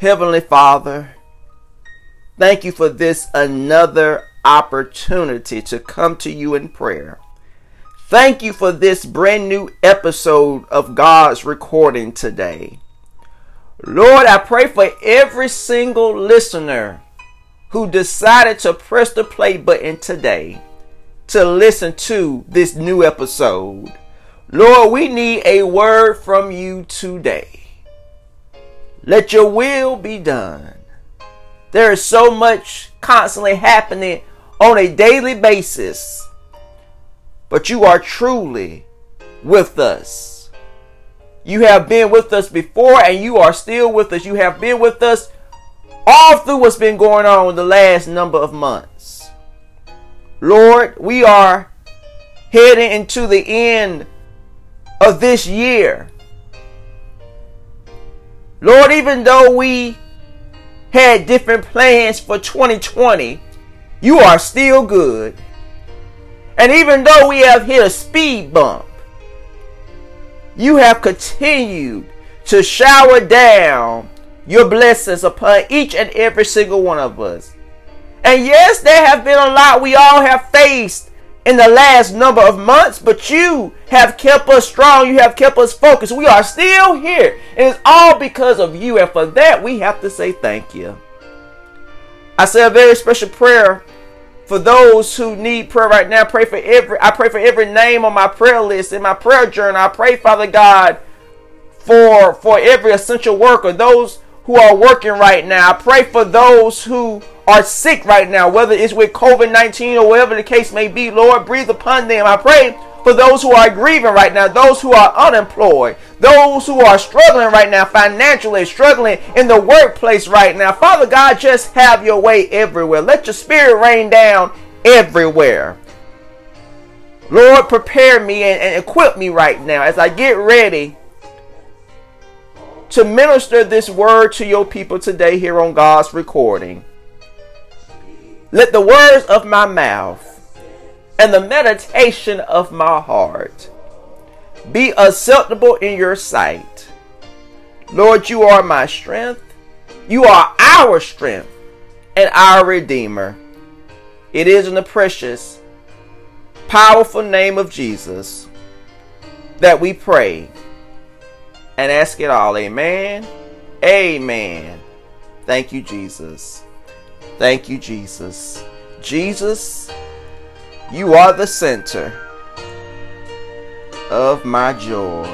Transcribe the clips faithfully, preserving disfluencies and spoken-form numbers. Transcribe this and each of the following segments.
Heavenly Father, thank you for this another opportunity to come to you in prayer. Thank you for this brand new episode of God's Recording today. Lord, I pray for every single listener who decided to press the play button today to listen to this new episode. Lord, we need a word from you today. Let your will be done. There is so much constantly happening on a daily basis, but you are truly with us. You have been with us before and you are still with us. You have been with us all through what's been going on the last number of months. Lord, we are heading into the end of this year. Lord, even though we had different plans for twenty twenty, you are still good. And even though we have hit a speed bump, you have continued to shower down your blessings upon each and every single one of us. And yes, there have been a lot we all have faced in the last number of months, but you have kept us strong. You have kept us focused. We are still here. And it's all because of you. And for that, we have to say thank you. I say a very special prayer for those who need prayer right now. Pray for every, I pray for every name on my prayer list, in my prayer journal. I pray, Father God, for, for every essential worker, those who are working right now. I pray for those who are sick right now, whether it's with covid nineteen or whatever the case may be. Lord, breathe upon them. I pray for those who are grieving right now, those who are unemployed, those who are struggling right now financially, struggling in the workplace right now. Father God, just have your way everywhere. Let your spirit rain down everywhere. Lord, prepare me and, and equip me right now as I get ready to minister this word to your people today here on God's Recording. Let the words of my mouth and the meditation of my heart be acceptable in your sight. Lord, you are my strength. You are our strength and our Redeemer. It is in the precious, powerful name of Jesus that we pray and ask it all. Amen. Amen. Thank you, Jesus. Thank you, Jesus. Jesus, you are the center of my joy.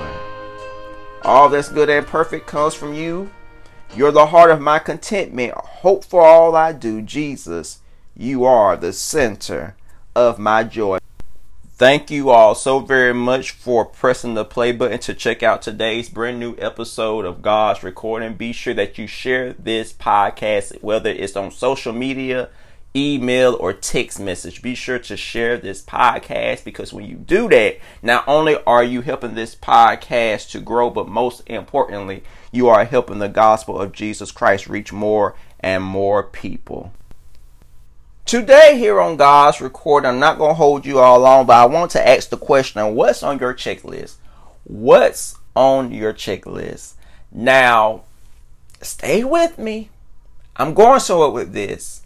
All that's good and perfect comes from you. You're the heart of my contentment. Hope for all I do. Jesus, you are the center of my joy. Thank you all so very much for pressing the play button to check out today's brand new episode of God's Recording. Be sure that you share this podcast, whether it's on social media, email, or text message. Be sure to share this podcast, because when you do that, not only are you helping this podcast to grow, but most importantly, you are helping the gospel of Jesus Christ reach more and more people. Today here on God's Recording, I'm not going to hold you all long, but I want to ask the question, what's on your checklist? What's on your checklist? Now, stay with me. I'm going somewhere with this.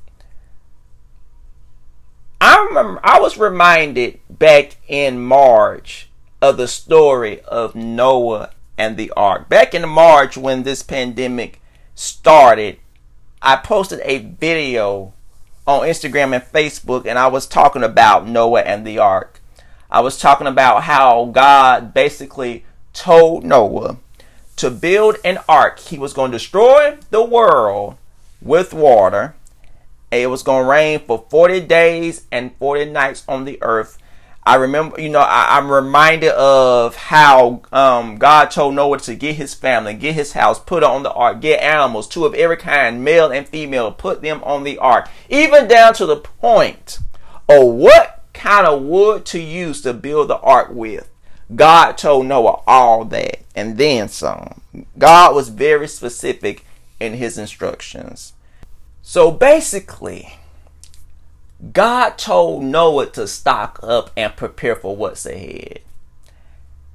I remember I was reminded back in March of the story of Noah and the ark. Back in March when this pandemic started, I posted a video on Instagram and Facebook, and I was talking about Noah and the ark. I was talking about how God basically told Noah to build an ark. He was going to destroy the world with water, and it was going to rain for forty days and forty nights on the earth. I remember, you know, I, I'm reminded of how um, God told Noah to get his family, get his house, put on the ark, get animals, two of every kind, male and female, put them on the ark. Even down to the point of what kind of wood to use to build the ark with. God told Noah all that and then some. God was very specific in his instructions. So basically, God told Noah to stock up and prepare for what's ahead.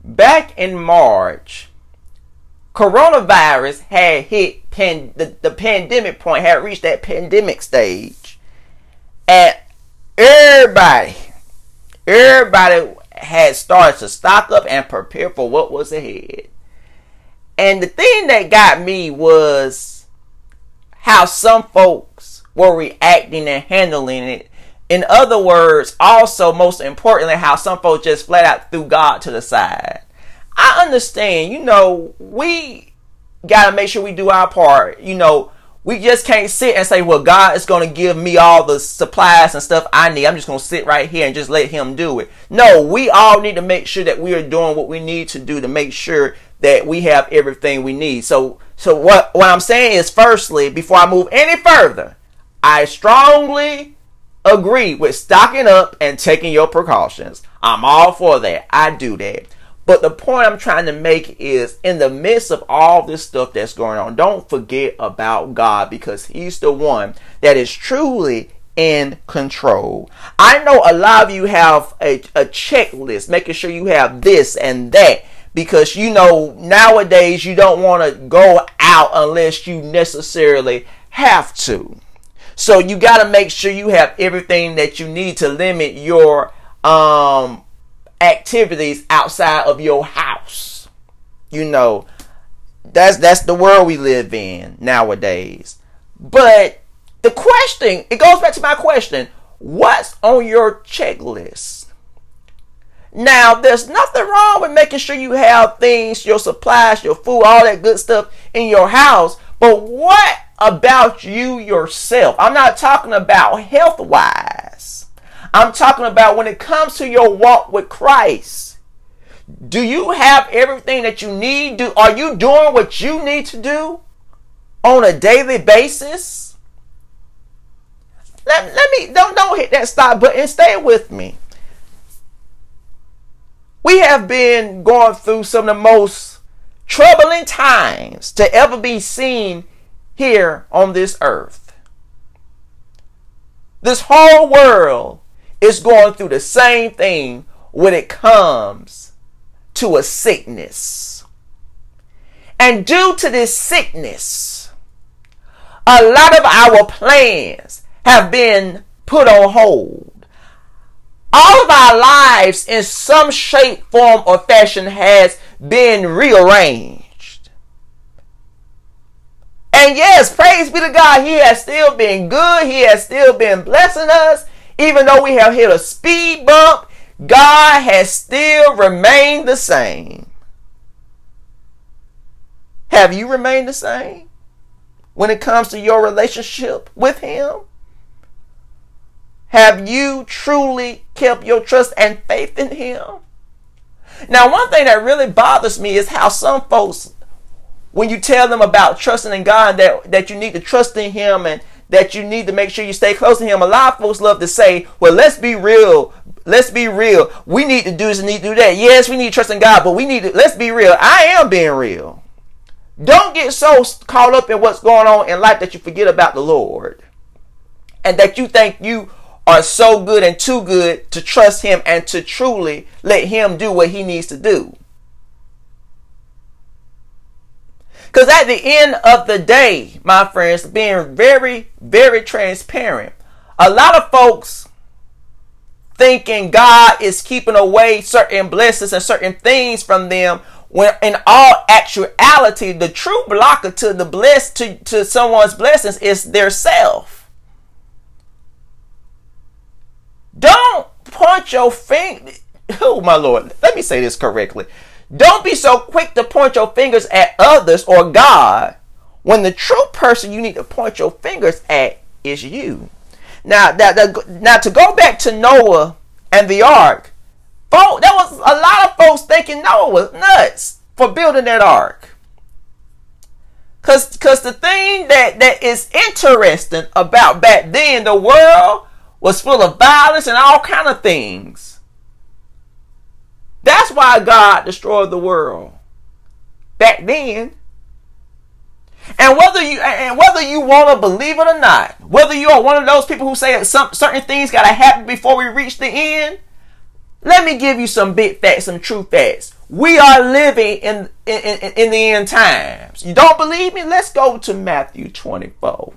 Back in March, coronavirus had hit pan, the, the pandemic point had reached that pandemic stage, and everybody, everybody had started to stock up and prepare for what was ahead. And the thing that got me was how some folks were reacting and handling it. In other words, also most importantly, how some folks just flat out threw God to the side. I understand, you know, we got to make sure we do our part. You know, we just can't sit and say, well, God is going to give me all the supplies and stuff I need. I'm just going to sit right here and just let him do it. No, we all need to make sure that we are doing what we need to do to make sure that we have everything we need. So, so what, what I'm saying is, firstly, before I move any further, I strongly agree with stocking up and taking your precautions. I'm all for that. I do that. But the point I'm trying to make is, in the midst of all this stuff that's going on, don't forget about God, because he's the one that is truly in control. I know a lot of you have a, a checklist, making sure you have this and that, because, you know, nowadays you don't want to go out unless you necessarily have to. So you got to make sure you have everything that you need to limit your um activities outside of your house. You know, that's that's the world we live in nowadays. But the question, it goes back to my question, what's on your checklist? Now, there's nothing wrong with making sure you have things, your supplies, your food, all that good stuff in your house, but what about you yourself? I'm not talking about health-wise. I'm talking about when it comes to your walk with Christ. Do you have everything that you need? Do, are you doing what you need to do on a daily basis? Let, let me, don't, don't hit that stop button. Stay with me. We have been going through some of the most troubling times to ever be seen here on this earth. This whole world is going through the same thing when it comes to a sickness. And due to this sickness, a lot of our plans have been put on hold. All of our lives in some shape, form, or fashion has been rearranged. And yes, praise be to God, he has still been good. He has still been blessing us. Even though we have hit a speed bump, God has still remained the same. Have you remained the same when it comes to your relationship with him? Have you truly kept your trust and faith in him? Now, one thing that really bothers me is how some folks, when you tell them about trusting in God, that, that you need to trust in him and that you need to make sure you stay close to him. A lot of folks love to say, well, let's be real. Let's be real. We need to do this and need to do that. Yes, we need to trust in God, but we need to, let's be real. I am being real. Don't get so caught up in what's going on in life that you forget about the Lord and that you think you are so good and too good to trust him and to truly let him do what he needs to do. Because at the end of the day, my friends, being very, very transparent, a lot of folks thinking God is keeping away certain blessings and certain things from them, when in all actuality, the true blocker to the bless to, to someone's blessings is their self. Don't point your finger. Oh, my Lord, let me say this correctly. Don't be so quick to point your fingers at others or God when the true person you need to point your fingers at is you. Now, that, that, now to go back to Noah and the ark, folk, there was a lot of folks thinking Noah was nuts for building that ark. Because the thing that, that is interesting about back then, the world was full of violence and all kind of things. That's why God destroyed the world back then. And whether you and whether you want to believe it or not, whether you are one of those people who say that some certain things got to happen before we reach the end, let me give you some big facts, some true facts. We are living in, in, in the end times. You don't believe me? Let's go to Matthew twenty-four.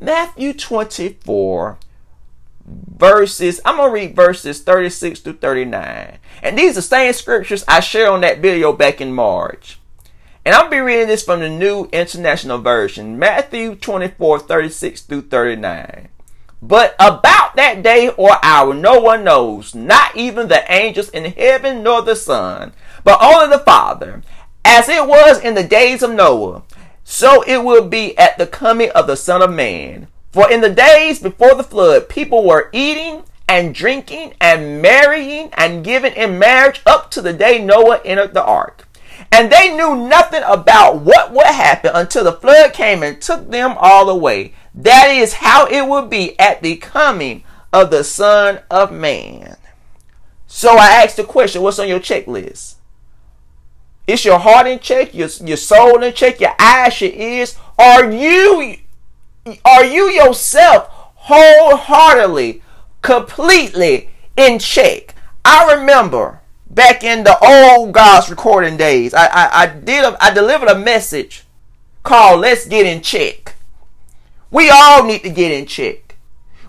Matthew twenty-four, verses, I'm going to read verses thirty-six through thirty-nine. And these are the same scriptures I shared on that video back in March. And I'll be reading this from the New International Version. Matthew twenty-four, thirty-six through thirty-nine. But about that day or hour, no one knows, not even the angels in heaven nor the Son, but only the Father. As it was in the days of Noah, so it will be at the coming of the Son of Man. For in the days before the flood, people were eating and drinking and marrying and giving in marriage up to the day Noah entered the ark. And they knew nothing about what would happen until the flood came and took them all away. That is how it will be at the coming of the Son of Man. So I asked the question, what's on your checklist? Is your heart in check, your, your soul in check, your eyes, your ears? Are you, are you yourself wholeheartedly, completely in check? I remember back in the old God's Recording days, I, I, I, did a, I delivered a message called Let's Get in Check. We all need to get in check.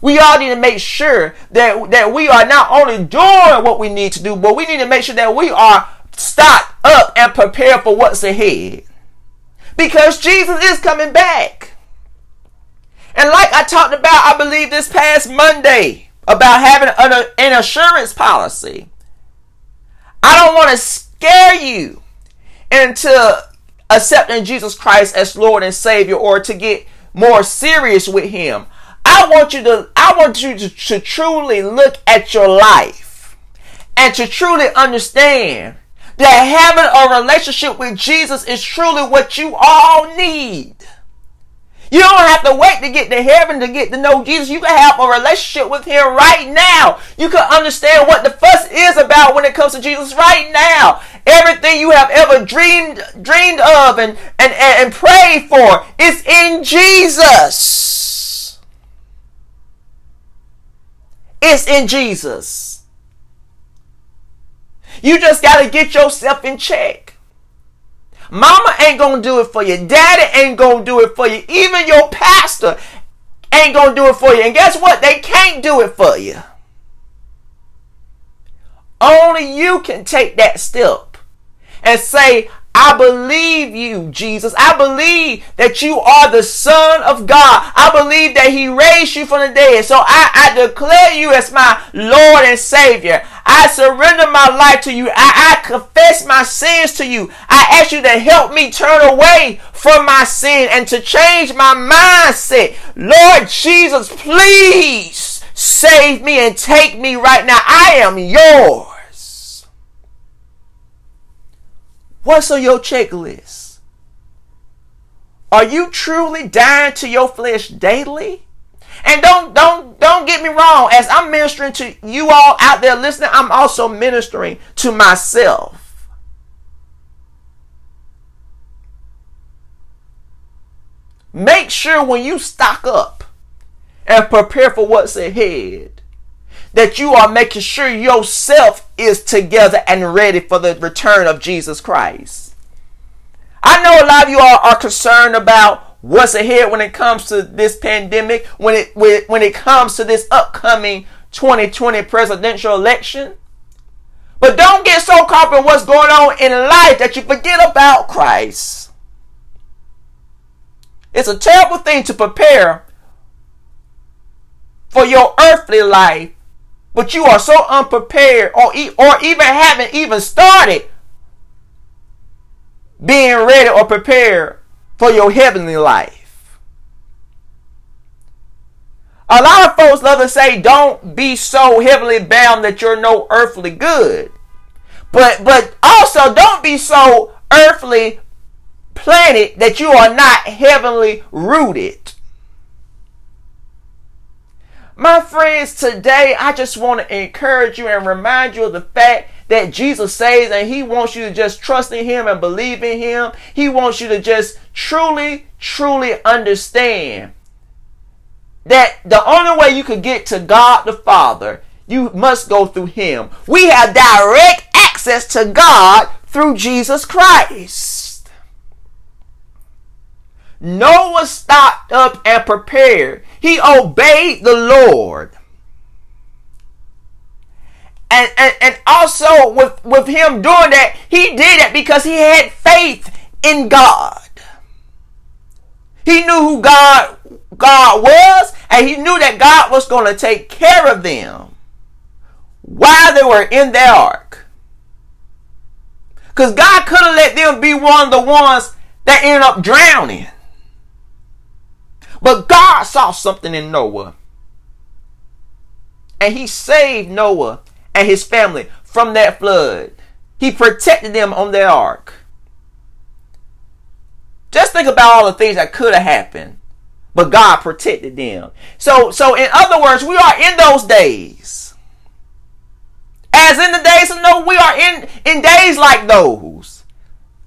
We all need to make sure that, that we are not only doing what we need to do, but we need to make sure that we are stocked up and prepared for what's ahead. Because Jesus is coming back. And like I talked about, I believe this past Monday, about having an, an assurance policy. I don't want to scare you into accepting Jesus Christ as Lord and Savior or to get more serious with him. I want you to I want you to, to truly look at your life and to truly understand that having a relationship with Jesus is truly what you all need. You don't have to wait to get to heaven to get to know Jesus. You can have a relationship with him right now. You can understand what the fuss is about when it comes to Jesus right now. Everything you have ever dreamed dreamed of and, and, and prayed for is in Jesus. It's in Jesus. You just got to get yourself in check. Mama ain't going to do it for you. Daddy ain't going to do it for you. Even your pastor ain't going to do it for you. And guess what? They can't do it for you. Only you can take that step and say, I believe you, Jesus. I believe that you are the Son of God. I believe that he raised you from the dead. So I, I declare you as my Lord and Savior. I surrender my life to you. I, I confess my sins to you. I ask you to help me turn away from my sin and to change my mindset. Lord Jesus, please save me and take me right now. I am yours. What's on your checklist? Are you truly dying to your flesh daily? And don't, don't, don't get me wrong. As I'm ministering to you all out there listening, I'm also ministering to myself. Make sure when you stock up and prepare for what's ahead, that you are making sure yourself is together and ready for the return of Jesus Christ. I know a lot of you all are concerned about what's ahead when it comes to this pandemic, when it when it comes to this upcoming twenty twenty presidential election. But don't get so caught up in what's going on in life that you forget about Christ. It's a terrible thing to prepare for your earthly life, but you are so unprepared or, or even haven't even started being ready or prepared for your heavenly life. A lot of folks love to say, don't be so heavily bound that you're no earthly good. But, but also don't be so earthly planted that you are not heavenly rooted. My friends, today I just want to encourage you and remind you of the fact that Jesus saves and he wants you to just trust in him and believe in him. He wants you to just truly, truly understand that the only way you could get to God the Father, you must go through him. We have direct access to God through Jesus Christ. Noah stocked up and prepared. He obeyed the Lord. And, and, and also with, with him doing that, he did it because he had faith in God. He knew who God, God was, and he knew that God was going to take care of them while they were in their ark. Because God could have let them be one of the ones that ended up drowning. But God saw something in Noah. And he saved Noah and his family from that flood. He protected them on their ark. Just think about all the things that could have happened, but God protected them. So, so in other words, we are in those days. As in the days of Noah, we are in, in days like those.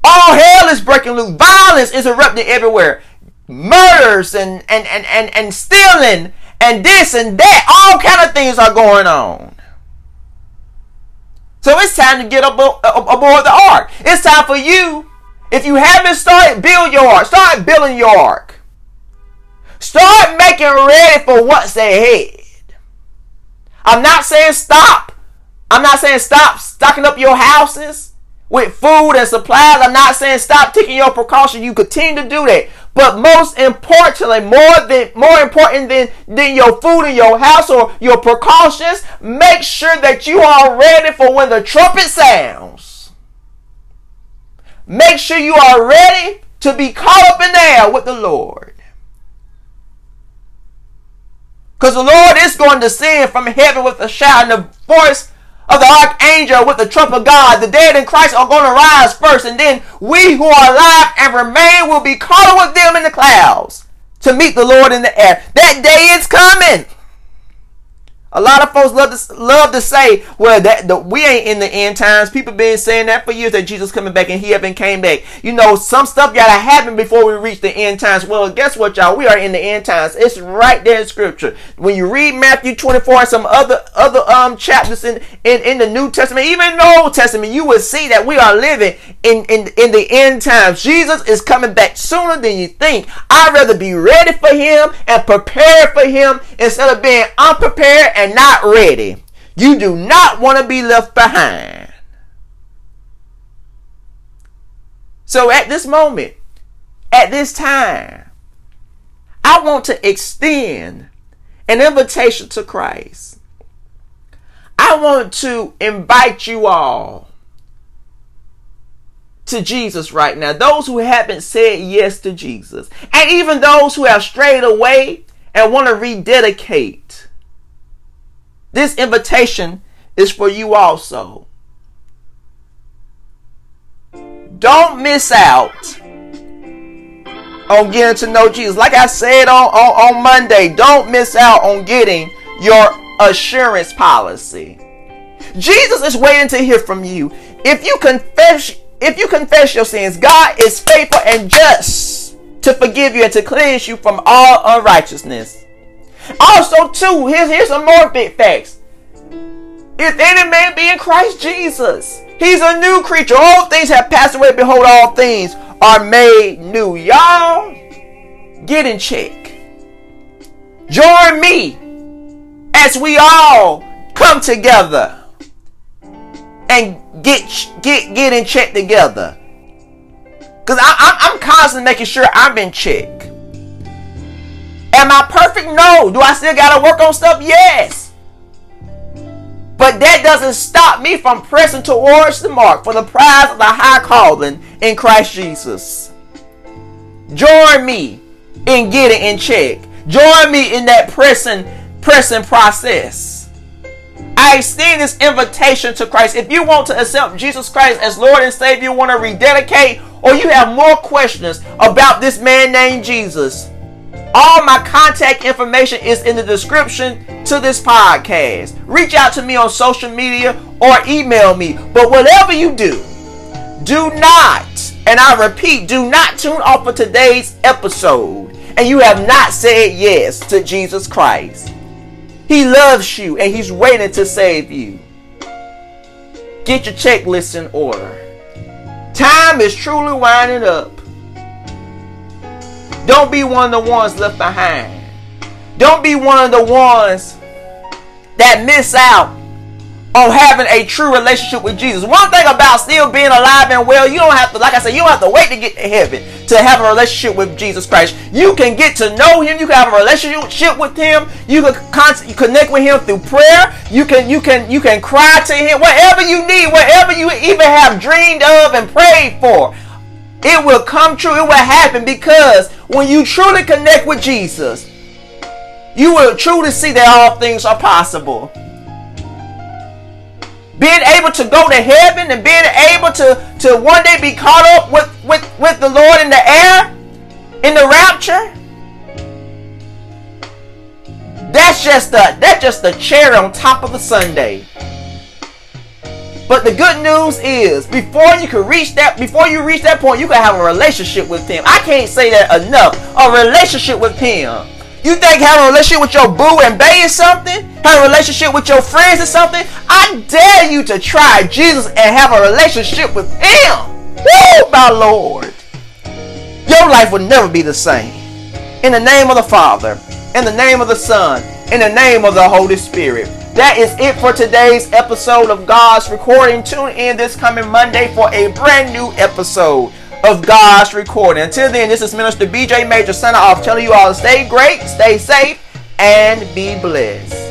All hell is breaking loose. Violence is erupting everywhere. Murders and, and, and, and, and stealing and this and that. All kind of things are going on. So it's time to get abo- aboard the ark. It's time for you. If you haven't started, build your ark. Start building your ark. Start making ready for what's ahead. I'm not saying stop. I'm not saying stop stocking up your houses with food and supplies. I'm not saying stop taking your precaution. You continue to do that. But most importantly, more than more important than, than your food in your house or your precautions, make sure that you are ready for when the trumpet sounds. Make sure you are ready to be caught up in the air with the Lord. Because the Lord is going to descend from heaven with a shout and the voice of the archangel with the trump of God. The dead in Christ are going to rise first, and then we who are alive and remain will be caught up with them in the clouds to meet the Lord in the air. That day is coming. A lot of folks love to, love to say, well, that the, we ain't in the end times. People been saying that for years, that Jesus coming back, and he haven't came back. You know, some stuff got to happen before we reach the end times. Well, guess what, y'all? We are in the end times. It's right there in Scripture. When you read Matthew twenty-four and some other other um chapters in, in, in the New Testament, even the Old Testament, you will see that we are living in, in, in the end times. Jesus is coming back sooner than you think. I'd rather be ready for him and prepared for him instead of being unprepared and not ready. You do not want to be left behind. So at this moment, at this time, I want to extend an invitation to Christ. I want to invite you all to Jesus right now. Those who haven't said yes to Jesus, and even those who have strayed away and want to rededicate, this invitation is for you also. Don't miss out on getting to know Jesus. Like I said on, on, on Monday, don't miss out on getting your assurance policy. Jesus is waiting to hear from you. If you confess, if you confess your sins, God is faithful and just to forgive you and to cleanse you from all unrighteousness. Also, too, here's, here's some more big facts. If any man be in Christ Jesus, he's a new creature. All things have passed away. Behold, all things are made new. Y'all, get in check. Join me as we all come together and get get get in check together. Because I'm constantly making sure I'm in check. Am I perfect? No. Do I still got to work on stuff? Yes. But that doesn't stop me from pressing towards the mark for the prize of the high calling in Christ Jesus. Join me in getting in check. Join me in that pressing, pressing process. I extend this invitation to Christ. If you want to accept Jesus Christ as Lord and Savior, you want to rededicate, or you have more questions about this man named Jesus, all my contact information is in the description to this podcast. Reach out to me on social media or email me. But whatever you do, do not, and I repeat, do not tune off of today's episode and you have not said yes to Jesus Christ. He loves you and he's waiting to save you. Get your checklist in order. Time is truly winding up. Don't be one of the ones left behind. Don't be one of the ones that miss out on having a true relationship with Jesus. One thing about still being alive and well, you don't have to, like I said, you don't have to wait to get to heaven to have a relationship with Jesus Christ. You can get to know him. You can have a relationship with him. You can con- you connect with him through prayer. You can you can you can cry to him. Whatever you need, whatever you even have dreamed of and prayed for, it will come true. It will happen, because when you truly connect with Jesus, you will truly see that all things are possible. Being able to go to heaven and being able to, to one day be caught up with, with, with the Lord in the air, in the rapture. That's just the that's just the cherry on top of the sundae. But the good news is, before you can reach that, before you reach that point, you can have a relationship with him. I can't say that enough. A relationship with him. You think having a relationship with your boo and bae is something? Having a relationship with your friends is something? I dare you to try Jesus and have a relationship with him. Woo, my Lord. Your life will never be the same. In the name of the Father, in the name of the Son, in the name of the Holy Spirit. That is it for today's episode of God's Recording. Tune in this coming Monday for a brand new episode of God's Recording. Until then, this is Minister B J Major signing off, telling you all to stay great, stay safe, and be blessed.